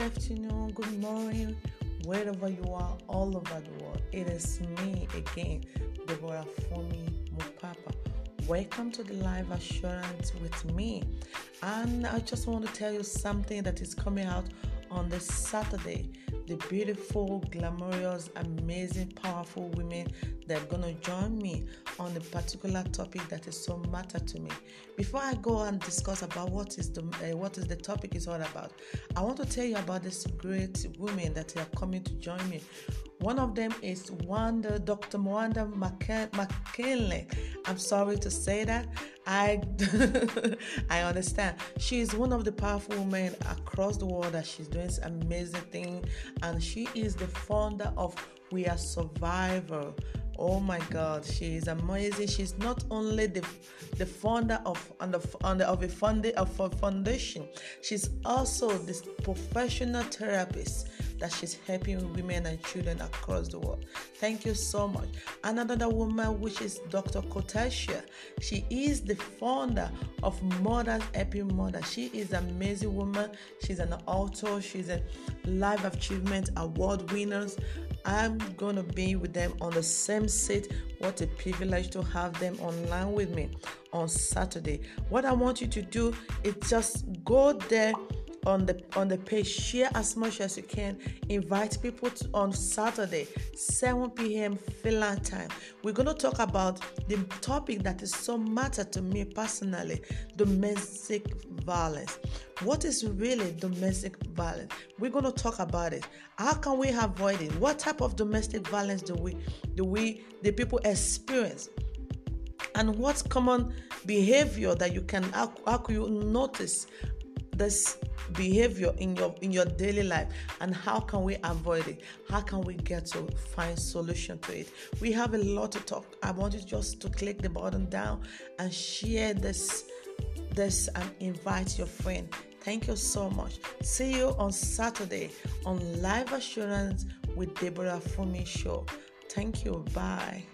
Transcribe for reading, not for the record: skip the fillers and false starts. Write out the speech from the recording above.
afternoon, good morning, wherever you are, all over the world. It is me again, Deborah Fumi Mupapa. Welcome to the Live Assurance with me. And I just want to tell you something that is coming out on this Saturday. The beautiful, glamorous, amazing, powerful women that are going to join me on a particular topic that is so matter to me. Before I go and discuss about what is the topic is all about, I want to tell you about this great women that are coming to join me. One of them is Dr. Wanda McKinley. I'm sorry to say that. I understand. She is one of the powerful women across the world that she's doing this amazing thing. And she is the founder of We Are Survival. Oh my God, she is amazing. She's not only the founder of a foundation, she's also this professional therapist that she's helping women and children across the world. Thank you so much. Another woman, which is Dr. Kotasha, she is the founder of Mother's Happy Mother. She is an amazing woman. She's an author. She's a Life Achievement Award winner. I'm going to be with them on the same seat. What a privilege to have them online with me on Saturday. What I want you to do is just go there on the page, share as much as you can, invite people on Saturday, 7 p.m. Finland time. We're going to talk about the topic that is so matter to me personally, domestic violence. What is really domestic violence? We're going to talk about it. How can we avoid it? What type of domestic violence do the people experience? And what's common behavior that you can, how can you notice this behavior in your daily life, and how can we avoid it? How can we get to find solution to it? We have a lot to talk. I want you just to click the button down and share this and invite your friend. Thank you so much. See you on Saturday on Live Assurance with Deborah Fumi Show. Thank you. Bye.